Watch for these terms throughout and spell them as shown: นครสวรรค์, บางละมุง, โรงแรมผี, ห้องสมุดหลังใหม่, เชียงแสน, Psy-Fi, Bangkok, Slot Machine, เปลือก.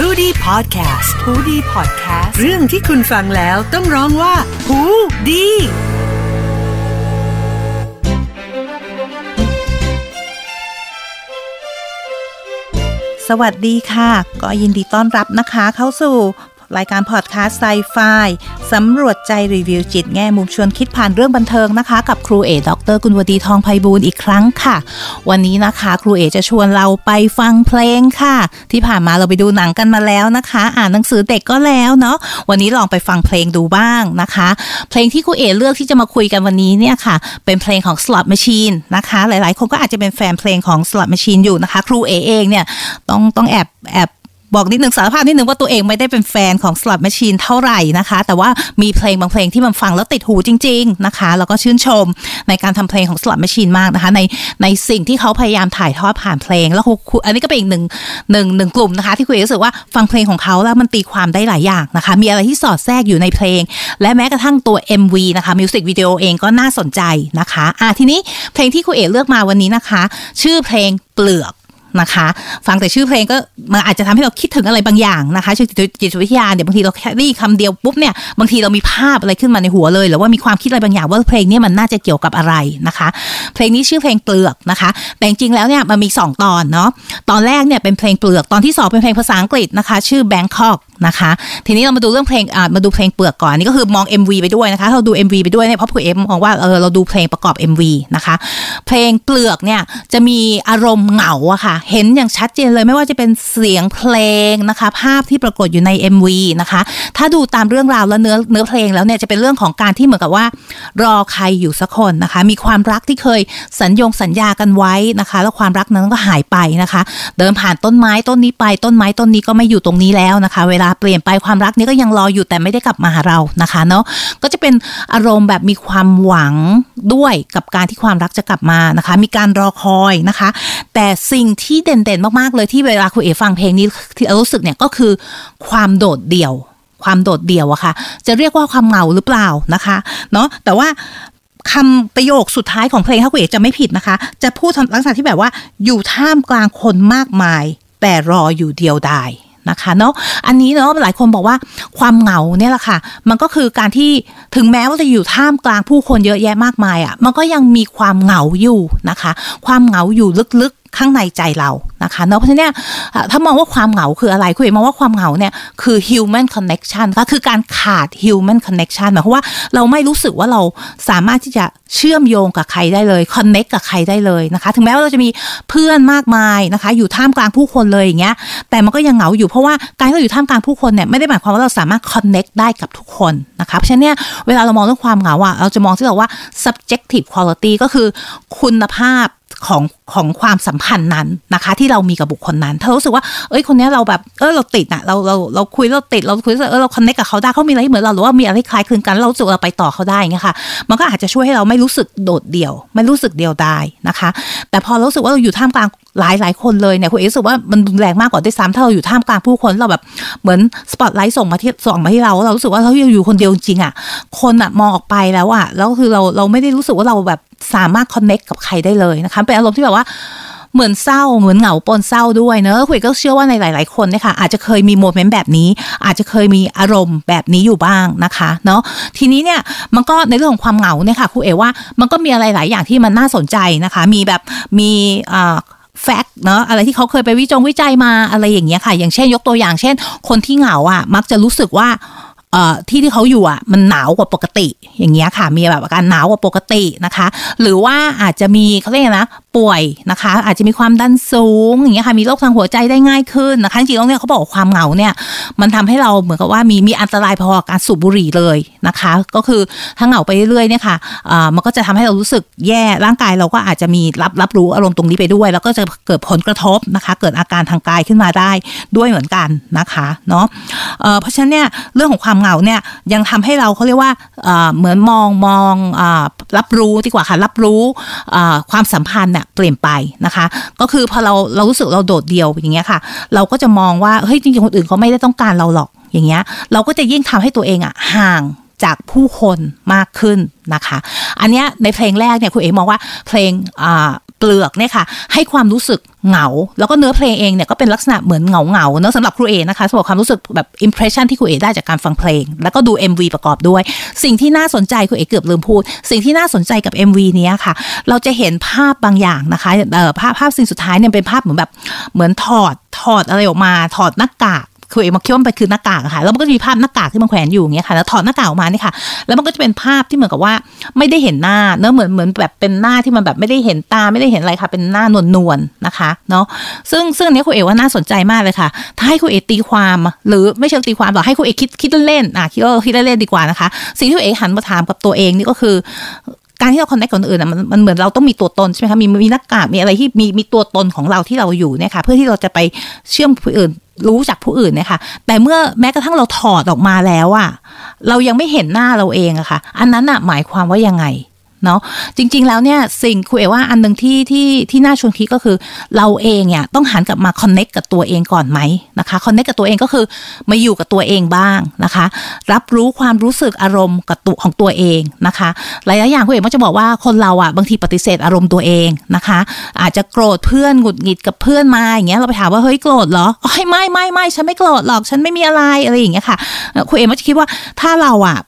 ฮูดี้พอดแคสต์ฮูดี้พอดแคสต์เรื่องที่คุณฟังแล้วต้องร้องว่าฮูดี้สวัสดีค่ะก็ยินดีต้อนรับนะคะเข้าสู่รายการพอดคาสต์ Psy-Fi สำรวจใจรีวิวจิตแง่มุมชวนคิดผ่านเรื่องบันเทิงนะคะกับครูเอ๋ดร.กุลวดีทองไพบูลย์อีกครั้งค่ะวันนี้นะคะครูเอ๋จะชวนเราไปฟังเพลงค่ะที่ผ่านมาเราไปดูหนังกันมาแล้วนะคะอ่านหนังสือเด็กก็แล้วเนาะวันนี้ลองไปฟังเพลงดูบ้างนะคะเพลงที่ครูเอ๋เลือกที่จะมาคุยกันวันนี้เนี่ยค่ะเป็นเพลงของ Slot Machine นะคะหลายๆคนก็อาจจะเป็นแฟนเพลงของ Slot Machine อยู่นะคะครูเอ๋เองเนี่ยต้องแอบบอกนิดนึงสารภาพนิดนึงว่าตัวเองไม่ได้เป็นแฟนของ Slot Machine เท่าไหร่นะคะแต่ว่ามีเพลงบางเพลงที่มันฟังแล้วติดหูจริงๆนะคะแล้วก็ชื่นชมในการทำเพลงของ Slot Machine มากนะคะในสิ่งที่เขาพยายามถ่ายทอดผ่านเพลงแล้วอันนี้ก็เป็นอีกหนึ่งกลุ่มนะคะที่คุยรู้สึกว่าฟังเพลงของเขาแล้วมันตีความได้หลายอย่างนะคะมีอะไรที่สอดแทรกอยู่ในเพลงและแม้กระทั่งตัว MV นะคะมิวสิกวิดีโอเองก็น่าสนใจนะคะทีนี้เพลงที่คุณเอ๋เลือกมาวันนี้นะคะชื่อเพลงเปลือกนะคะฟังแต่ชื่อเพลงก็มันอาจจะทำให้เราคิดถึงอะไรบางอย่างนะคะจิตวิทยาเนี่ยบางทีเราแค่ได้คำเดียวปุ๊บเนี่ยบางทีเรามีภาพอะไรขึ้นมาในหัวเลยหรือว่ามีความคิดอะไรบางอย่างว่าเพลงนี้มันน่าจะเกี่ยวกับอะไรนะคะเพลงนี้ชื่อเพลงเปลือกนะคะแต่จริงๆแล้วเนี่ยมันมี2ตอนเนาะตอนแรกเนี่ยเป็นเพลงเปลือกตอนที่2เป็นเพลงภาษาอังกฤษนะคะชื่อ Bangkok นะคะทีนี้เรามาดูเรื่องเพลงมาดูเพลงเปลือกก่อนนี่ก็คือมอง MV ไปด้วยนะคะเราดู MV ไปด้วยเนี่ยเพราะคุณเอ๋มองว่าเราดูเพลงประกอบ MV นะคะเพลงเปลือกเนี่ยจะมีอารมณ์เหงาอะค่ะเห็นอย่างชัดเจนเลยไม่ว่าจะเป็นเสียงเพลงนะคะภาพที่ปรากฏอยู่ใน MV นะคะถ้าดูตามเรื่องราวและเนื้อเพลงแล้วเนี่ยจะเป็นเรื่องของการที่เหมือนกับว่ารอใครอยู่สักคนนะคะมีความรักที่เคยสัญญากันไว้นะคะแล้วความรักนั้นก็หายไปนะคะเดินผ่านต้นไม้ต้นนี้ไปต้นไม้ต้นนี้ก็ไม่อยู่ตรงนี้แล้วนะคะเวลาเปลี่ยนไปความรักนี้ก็ยังรออยู่แต่ไม่ได้กลับมาหาเรานะคะเนาะก็จะเป็นอารมณ์แบบมีความหวังด้วยกับการที่ความรักจะกลับมานะคะมีการรอคอยนะคะแต่สิ่งที่เด่นๆมากๆเลยที่เวลาคุณเอ๋ฟังเพลงนี้ที่รู้สึกเนี่ยก็คือความโดดเดี่ยวอะค่ะจะเรียกว่าความเหงาหรือเปล่านะคะเนาะแต่ว่าคำประโยคสุดท้ายของเพลงถ้าคุณเอ๋จะไม่ผิดนะคะจะพูดลักษณะที่แบบว่าอยู่ท่ามกลางคนมากมายแต่รออยู่เดียวดายนะคะเนาะอันนี้เนาะหลายคนบอกว่าความเหงาเนี่ยแหละค่ะมันก็คือการที่ถึงแม้ว่าจะอยู่ท่ามกลางผู้คนเยอะแยะมากมายอ่ะมันก็ยังมีความเหงาอยู่นะคะความเหงาอยู่ลึกๆข้างในใจเรานะคะเนาะเพราะฉะนั้นถ้ามองว่าความเหงาคืออะไรคุณเอ๋มองว่าความเหงาเนี่ยคือ human connection ก็คือการขาด human connection หมายความว่าเราไม่รู้สึกว่าเราสามารถที่จะเชื่อมโยงกับใครได้เลย connect กับใครได้เลยนะคะถึงแม้ว่าเราจะมีเพื่อนมากมายนะคะอยู่ท่ามกลางผู้คนเลยอย่างเงี้ยแต่มันก็ยังเหงาอยู่เพราะว่าการที่เราอยู่ท่ามกลางผู้คนเนี่ยไม่ได้หมายความว่าเราสามารถ connect ได้กับทุกคนนะคะเพราะฉะนั้นเนี่ยเวลาเรามองเรื่องความเหงาอ่ะเราจะมองที่ว่า subjective quality ก็คือคุณภาพของความสัมพันธ์นั้นนะคะที่เรามีกับบุคคลนั้นเธอรู้สึกว่าเอ้ยคนนี้เราแบบเราติดนะเราคุยเราติดเราคุยเราคอนเนคกับเขาได้เขามีอะไรเหมือนเราหรือว่ามีอะไรคล้ายคลึงกันเรารู้สึกเราไปต่อเขาได้ไงค่ะมันก็อาจจะช่วยให้เราไม่รู้สึกโดดเดี่ยวไม่รู้สึกเดียวดายนะคะแต่พอรู้สึกว่าเราอยู่ท่ามกลางหลายคนเลยเนี่ยคุณเอ๋รู้สึกว่ามันรุนแรงมากกว่าด้วยซ้ำถ้าเราอยู่ท่ามกลางผู้คนเราแบบเหมือนสปอตไลท์ส่องมาที่เราเรารู้สึกว่าเราอยู่คนเดียวจริงอ่ะคนอ่ะมองออกไปแล้วอ่ะแล้วคือเราไม่ได้รู้สึกว่าเราแบบสามารถคอนเนคกับใครได้เลยนะคะเป็นอารมณ์ที่แบบว่าเหมือนเศร้าเหมือนเหงาปนเศร้าด้วยเนอะคุณเอ๋ก็เชื่อว่าในหลายๆคนเนี่ยค่ะอาจจะเคยมีโมเมนต์แบบนี้อาจจะเคยมีอารมณ์แบบนี้อยู่บ้างนะคะเนาะทีนี้เนี่ยมันก็ในเรื่องของความเหงาเนี่ยค่ะคุณเอ๋ว่ามันก็มีอะไรหลายอย่างที่มันน่าสนใจนะคะมีแบบมีแฟกต์เนาะอะไรที่เขาเคยไปวิจัยมาอะไรอย่างเงี้ยค่ะอย่างเช่นยกตัวอย่างเช่นคนที่เหงาอ่ะมักจะรู้สึกว่าที่เขาอยู่อ่ะมันหนาวกว่าปกติอย่างเงี้ยค่ะมีแบบอาการหนาวกว่าปกตินะคะหรือว่าอาจจะมีเขาเรียกนะป่วยนะคะอาจจะมีความดันสูงอย่างเงี้ยค่ะมีโรคทางหัวใจได้ง่ายขึ้นนะคะจริงๆแล้วเนี่ยเขาบอกว่าความเหงาเนี่ยมันทำให้เราเหมือนกับว่ามีอันตรายพอกับการสูบบุหรี่เลยนะคะก็คือถ้าเหงาไปเรื่อยๆเนี่ยค่ะมันก็จะทำให้เรารู้สึกแย่ร่างกายเราก็อาจจะมีรับรู้อารมณ์ตรงนี้ไปด้วยแล้วก็จะเกิดผลกระทบนะคะเกิดอาการทางกายขึ้นมาได้ด้วยเหมือนกันนะคะเนาะเพราะฉะนั้นเนี่ยเรื่องของความเหงาเนี่ยยังทำให้เราเขาเรียกว่าเหมือนมองรับรู้ดีกว่าค่ะรับรู้ความสัมพันธ์เนี่ยเปลี่ยนไปนะคะก็คือพอเรารู้สึกเราโดดเดี่ยวอย่างเงี้ยค่ะเราก็จะมองว่าเฮ้ยจริงๆคนอื่นเขาไม่ได้ต้องการเราหรอกอย่างเงี้ยเราก็จะยิ่งทำให้ตัวเองอ่ะห่างจากผู้คนมากขึ้นนะคะอันเนี้ยในเพลงแรกเนี่ยคุณเอ๋มองว่าเพลง เปลือกเนี่ยค่ะให้ความรู้สึกเหงาแล้วก็เนื้อเพลงเองเนี่ยก็เป็นลักษณะเหมือนเหงาเนาะสำหรับครูเอนะคะสำหรับความรู้สึกแบบอิมเพรสชันที่ครูเอได้จากการฟังเพลงแล้วก็ดู MV ประกอบด้วยสิ่งที่น่าสนใจครูเอเกือบลืมพูดสิ่งที่น่าสนใจกับ MV เนี้ยค่ะเราจะเห็นภาพบางอย่างนะคะภาพสิ่งสุดท้ายเนี่ยเป็นภาพเหมือนถอดอะไรออกมาถอดหน้ากากคือเอ็มคิดว่ามันคือหน้ากากค่ะแล้วมันก็จะมีภาพหน้ากากที่มันแขวนอยู่อย่างเงี้ยค่ะแล้วถอดหน้ากากออกมาเนี่ยค่ะแล้วมันก็จะเป็นภาพที่เหมือนกับว่าไม่ได้เห็นหน้าเนอะเหมือนแบบเป็นหน้าที่มันแบบไม่ได้เห็นตาไม่ได้เห็นอะไรค่ะเป็นหน้านวลๆนะคะเนาะซึ่งอันนี้คุณเอ๋ว่าน่าสนใจมากเลยค่ะถ้าให้คุณเอ๋ตีความหรือไม่เชิงตีความหรอกให้คุณเอ๋คิดเล่นๆคิดเล่นๆดีกว่านะคะสิ่งที่คุณเอ๋หันมาถามกับตัวเองนี่ก็คือการที่เราคอนเนคกับคนอื่นอ่ะมันเหมือนเราต้องมีตัวตนใช่ไหมคะมีหน้ากากมีอะไรที่มีตัวตนของเราที่เราอยู่เนี่ยค่ะเพื่อที่เราจะไปเชื่อมผู้อื่นรู้จักผู้อื่นเนี่ยค่ะแต่เมื่อแม้กระทั่งเราถอดออกมาแล้วอ่ะเรายังไม่เห็นหน้าเราเองอะค่ะอันนั้นอ่ะหมายความว่ายังไงเนาะจริงๆแล้วเนี่ยสิ่งคุยว่าอันนึงที่น่าชวนคิดก็คือเราเองเนี่ยต้องหันกลับมาคอนเนคกับตัวเองก่อนไหมนะคะคอนเนคกับตัวเองก็คือมาอยู่กับตัวเองบ้างนะคะรับรู้ความรู้สึกอารมณ์กับตัวของตัวเองนะคะหลายๆอย่างคุณเอกมักจะบอกว่าคนเราอ่ะบางทีปฏิเสธอารมณ์ตัวเองนะคะอาจจะโกรธเพื่อนหงุดหงิดกับเพื่อนมาอย่างเงี้ยเราไปถามว่าเฮ้ยโกรธเหรออ๋อไม่ฉันไม่โกรธหรอกฉันไม่มีอะไรอะไรอย่างเงี้ยค่ะคุณเอกมักจะคิดว่าถ้าเราอ่ะ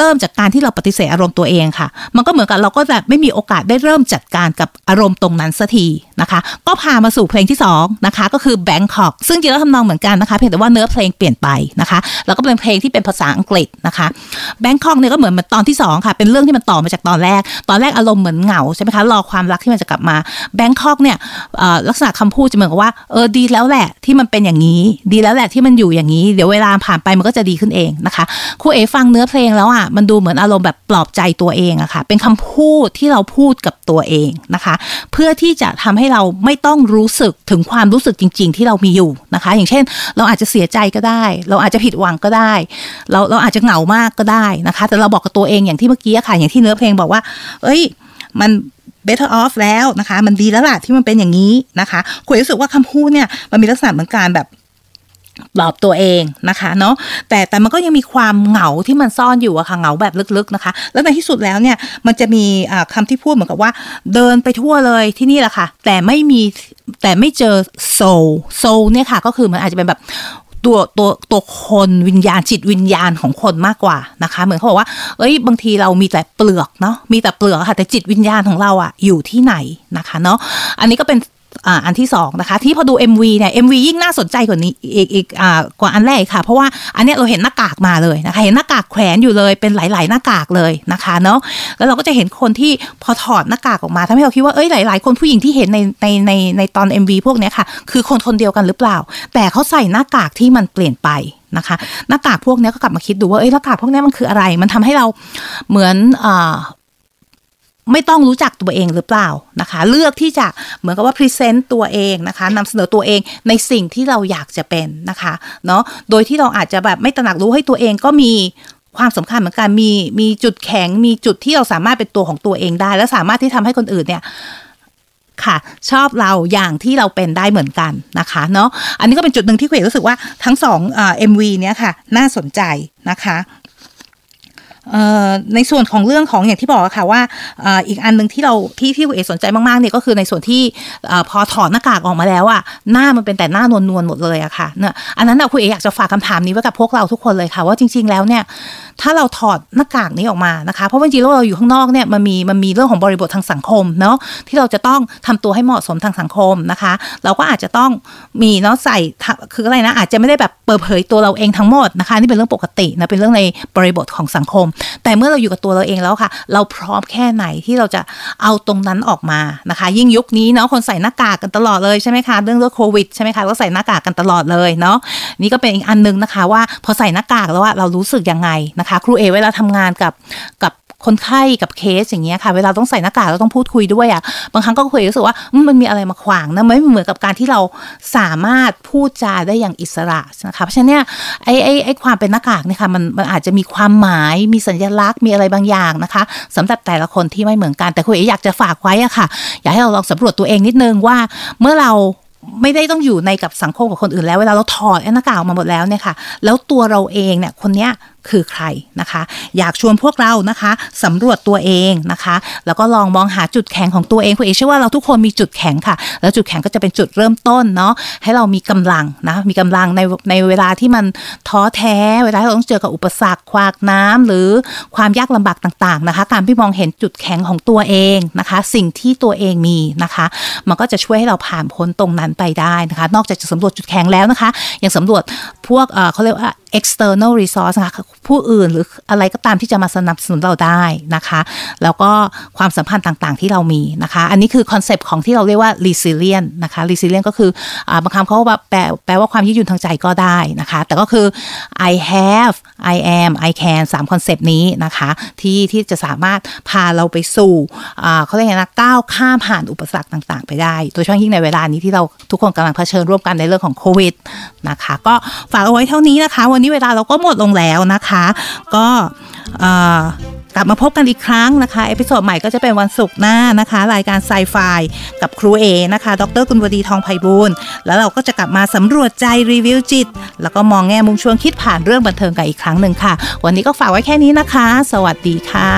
เริ่มจากการที่เราปฏิเสธอารมณ์ตัวเองค่ะมันก็เหมือนกับเราก็จะไม่มีโอกาสได้เริ่มจัดการกับอารมณ์ตรงนั้นสักทีนะคะก็พามาสู่เพลงที่2นะคะก็คือ Bangkok ซึ่งจริงแล้วทำนองเหมือนกันนะคะเพียงแต่ว่าเนื้อเพลงเปลี่ยนไปนะคะแล้วก็เป็นเพลงที่เป็นภาษาอังกฤษนะคะ Bangkok เนี่ยก็เหมือนตอนที่2ค่ะเป็นเรื่องที่มันต่อมาจากตอนแรกอารมณ์เหมือนเหงาใช่ไหมคะรอความรักที่มันจะกลับมา Bangkok เนี่ยลักษณะคำพูดจะเหมือนกับว่าดีแล้วแหละที่มันเป็นอย่างนี้ดีแล้วแหละที่มันอยู่อย่างนี้เดี๋ยวเวลาผ่านไปมันก็จะดีขึ้นเองนะคะครูเอฟังเนื้อเพลงแล้วมันดูเหมือนอารมณ์แบบปลอบใจตัวเองอะค่ะเป็นคำพูดที่เราพูดกับตัวเองนะคะเพื่อที่จะทำให้เราไม่ต้องรู้สึกถึงความรู้สึกจริงๆที่เรามีอยู่นะคะอย่างเช่นเราอาจจะเสียใจก็ได้เราอาจจะผิดหวังก็ได้เราอาจจะเหงามากก็ได้นะคะแต่เราบอกกับตัวเองอย่างที่เมื่อกี้ค่ะอย่างที่เนื้อเพลงบอกว่าเอ้ยมัน better off แล้วนะคะมันดีแล้วล่ะที่มันเป็นอย่างนี้นะคะคุณรู้สึกว่าคำพูดเนี่ยมันมีลักษณะเหมือนการแบบปลอบตัวเองนะคะเนาะแต่มันก็ยังมีความเหงาที่มันซ่อนอยู่อะค่ะเหงาแบบลึกๆนะคะแล้วในที่สุดแล้วเนี่ยมันจะมีคำที่พูดเหมือนกับว่าเดินไปทั่วเลยที่นี่แหละค่ะแต่ไม่เจอโซลเนี่ยค่ะก็คือมันอาจจะเป็นแบบตัวคนวิญญาณจิตวิญญาณของคนมากกว่านะคะเหมือนเขาบอกว่าเอ้ยบางทีเรามีแต่เปลือกเนาะมีแต่เปลือกค่ะแต่จิตวิญญาณของเราอะอยู่ที่ไหนนะคะเนาะอันนี้ก็เป็นอันที่2นะคะที่พอดู MV เนี่ย MV ยิ่งน่าสนใจกว่านี้อีกกว่าอันแรกค่ะเพราะว่าอันเนี้ยเราเห็นหน้ากากมาเลยนะคะเห็นหน้ากากแขวนอยู่เลยเป็นหลายๆหน้ากากเลยนะคะเนาะแล้วเราก็จะเห็นคนที่พอถอดหน้ากากออกมาทำให้เราคิดว่าเอ้ยหลายๆคนผู้หญิงที่เห็นในตอน MV พวกเนี้ยค่ะคือคนเดียวกันหรือเปล่าแต่เขาใส่หน้ากากที่มันเปลี่ยนไปนะคะหน้ากากพวกเนี้ยก็กลับมาคิดดูว่าเอ้ยหน้ากากพวกเนี้ยมันคืออะไรมันทำให้เราเหมือนไม่ต้องรู้จักตัวเองหรือเปล่านะคะเลือกที่จะเหมือนกับว่าพรีเซนต์ตัวเองนะคะนำเสนอตัวเองในสิ่งที่เราอยากจะเป็นนะคะเนาะโดยที่เราอาจจะแบบไม่ตระหนักรู้ให้ตัวเองก็มีความสำคัญเหมือนกันมีจุดแข็งมีจุดที่เราสามารถเป็นตัวของตัวเองได้และสามารถที่ทำให้คนอื่นเนี่ยค่ะชอบเราอย่างที่เราเป็นได้เหมือนกันนะคะเนาะอันนี้ก็เป็นจุดหนึ่งที่คุณเอกรู้สึกว่าทั้งสองMV เนี้ยค่ะน่าสนใจนะคะในส่วนของเรื่องของอย่างที่บอกค่ะว่าอีกอันนึงที่เราที่คุณเอ๋สนใจมากๆเนี่ยก็คือในส่วนที่พอถอดหน้ากากออกมาแล้วอะหน้ามันเป็นแต่หน้านวลๆหมดเลยอะค่ะเนี่ยอันนั้นคุณเอ๋อยากจะฝากคำถามนี้ไว้กับพวกเราทุกคนเลยค่ะว่าจริงๆแล้วเนี่ยถ้าเราถอดหน้ากากนี้ออกมานะคะเพราะจริงๆแล้วเราอยู่ข้างนอกเนี่ยมันมีเรื่องของบริบททางสังคมเนาะที่เราจะต้องทำตัวให้เหมาะสมทางสังคมนะคะเราก็อาจจะต้องมีเนาะใส่คืออะไรนะอาจจะไม่ได้แบบเปิดเผยตัวเราเองทั้งหมดนะคะนี่เป็นเรื่องปกตินะเป็นเรื่องในบริบทของสังคมแต่เมื่อเราอยู่กับตัวเราเองแล้วค่ะเราพร้อมแค่ไหนที่เราจะเอาตรงนั้นออกมานะคะยิ่งยุคนี้เนาะคนใส่หน้ากากกันตลอดเลยใช่ไหมคะเรื่องโควิดใช่ไหมคะก็ใส่หน้ากากกันตลอดเลยเนาะนี่ก็เป็นอีกอันนึงนะคะว่าพอใส่หน้ากากแล้วเรารู้สึกยังไงนะคะครูเอเวลาทำงานกับคนไข้กับเคสอย่างเงี้ยค่ะเวลาต้องใส่หน้ากากเราต้องพูดคุยด้วยอ่ะบางครั้งก็คุยรู้สึกว่ามันมีอะไรมาขวางนะไม่เหมือนกับการที่เราสามารถพูดจาได้อย่างอิสระนะคะเพราะฉะนั้นเนี่ยไอ้ความเป็นหน้ากากเนี่ยค่ะมันอาจจะมีความหมายมีสัญลักษณ์มีอะไรบางอย่างนะคะสำหรับแต่ละคนที่ไม่เหมือนกันแต่ครูเออยากจะฝากไว้อ่ะค่ะอยากให้เราลองสำรวจตัวเองนิดนึงว่าเมื่อเราไม่ได้ต้องอยู่ในกับสังคมกับคนอื่นแล้วเวลาเราถอดหน้ากากออกมาหมดแล้วเนี่ยค่ะแล้วตัวเราเองเนี่ยคนเนี้ย คือใครนะคะอยากชวนพวกเรานะคะสำรวจตัวเองนะคะแล้วก็ลองมองหาจุดแข็งของตัวเองคุณเอกเชื่อว่าเราทุกคนมีจุดแข็งค่ะแล้วจุดแข็งก็จะเป็นจุดเริ่มต้นเนาะให้เรามีกำลังนะมีกำลังในเวลาที่มันท้อแท้เวลาเราต้องเจอกับอุปสรรคขวากน้ำหรือความยากลำบากต่างๆนะคะการที่มองเห็นจุดแข็งของตัวเองนะคะสิ่งที่ตัวเองมีนะคะมันก็จะช่วยให้เราผ่านพ้นตรงนั้นไปได้นะคะนอกจากจะสำรวจจุดแข็งแล้วนะคะยังสำรวจพวกเขาเรียกว่า external resource นะคะผู้อื่นหรืออะไรก็ตามที่จะมาสนับสนุนเราได้นะคะแล้วก็ความสัมพันธ์ต่างๆที่เรามีนะคะอันนี้คือคอนเซปต์ของที่เราเรียกว่า resilient นะคะ resilient ก็คือบางคำเขาแปลว่าความยืดหยุ่นทางใจก็ได้นะคะแต่ก็คือ I have I am I can 3 คอนเซปต์นี้นะคะที่จะสามารถพาเราไปสู่เขาเรียกนะก้าวข้ามผ่านอุปสรรคต่างๆไปได้โดยเฉพาะยิ่งในเวลานี้ที่เราทุกคนกำลังเผชิญร่วมกันในเรื่องของโควิดนะคะก็ฝากเอาไว้เท่านี้นะคะวันนี้เวลาเราก็หมดลงแล้วนะคะก็กลับมาพบกันอีกครั้งนะคะเอพิโซดใหม่ก็จะเป็นวันศุกร์หน้านะคะรายการ Psy-Fi กับครูเอนะคะดร.กุลวดีทองไพบูลย์แล้วเราก็จะกลับมาสำรวจใจรีวิวจิตแล้วก็มองแง่มุมชวนคิดผ่านเรื่องบันเทิงกันอีกครั้งหนึ่งค่ะวันนี้ก็ฝากไว้แค่นี้นะคะสวัสดีค่ะ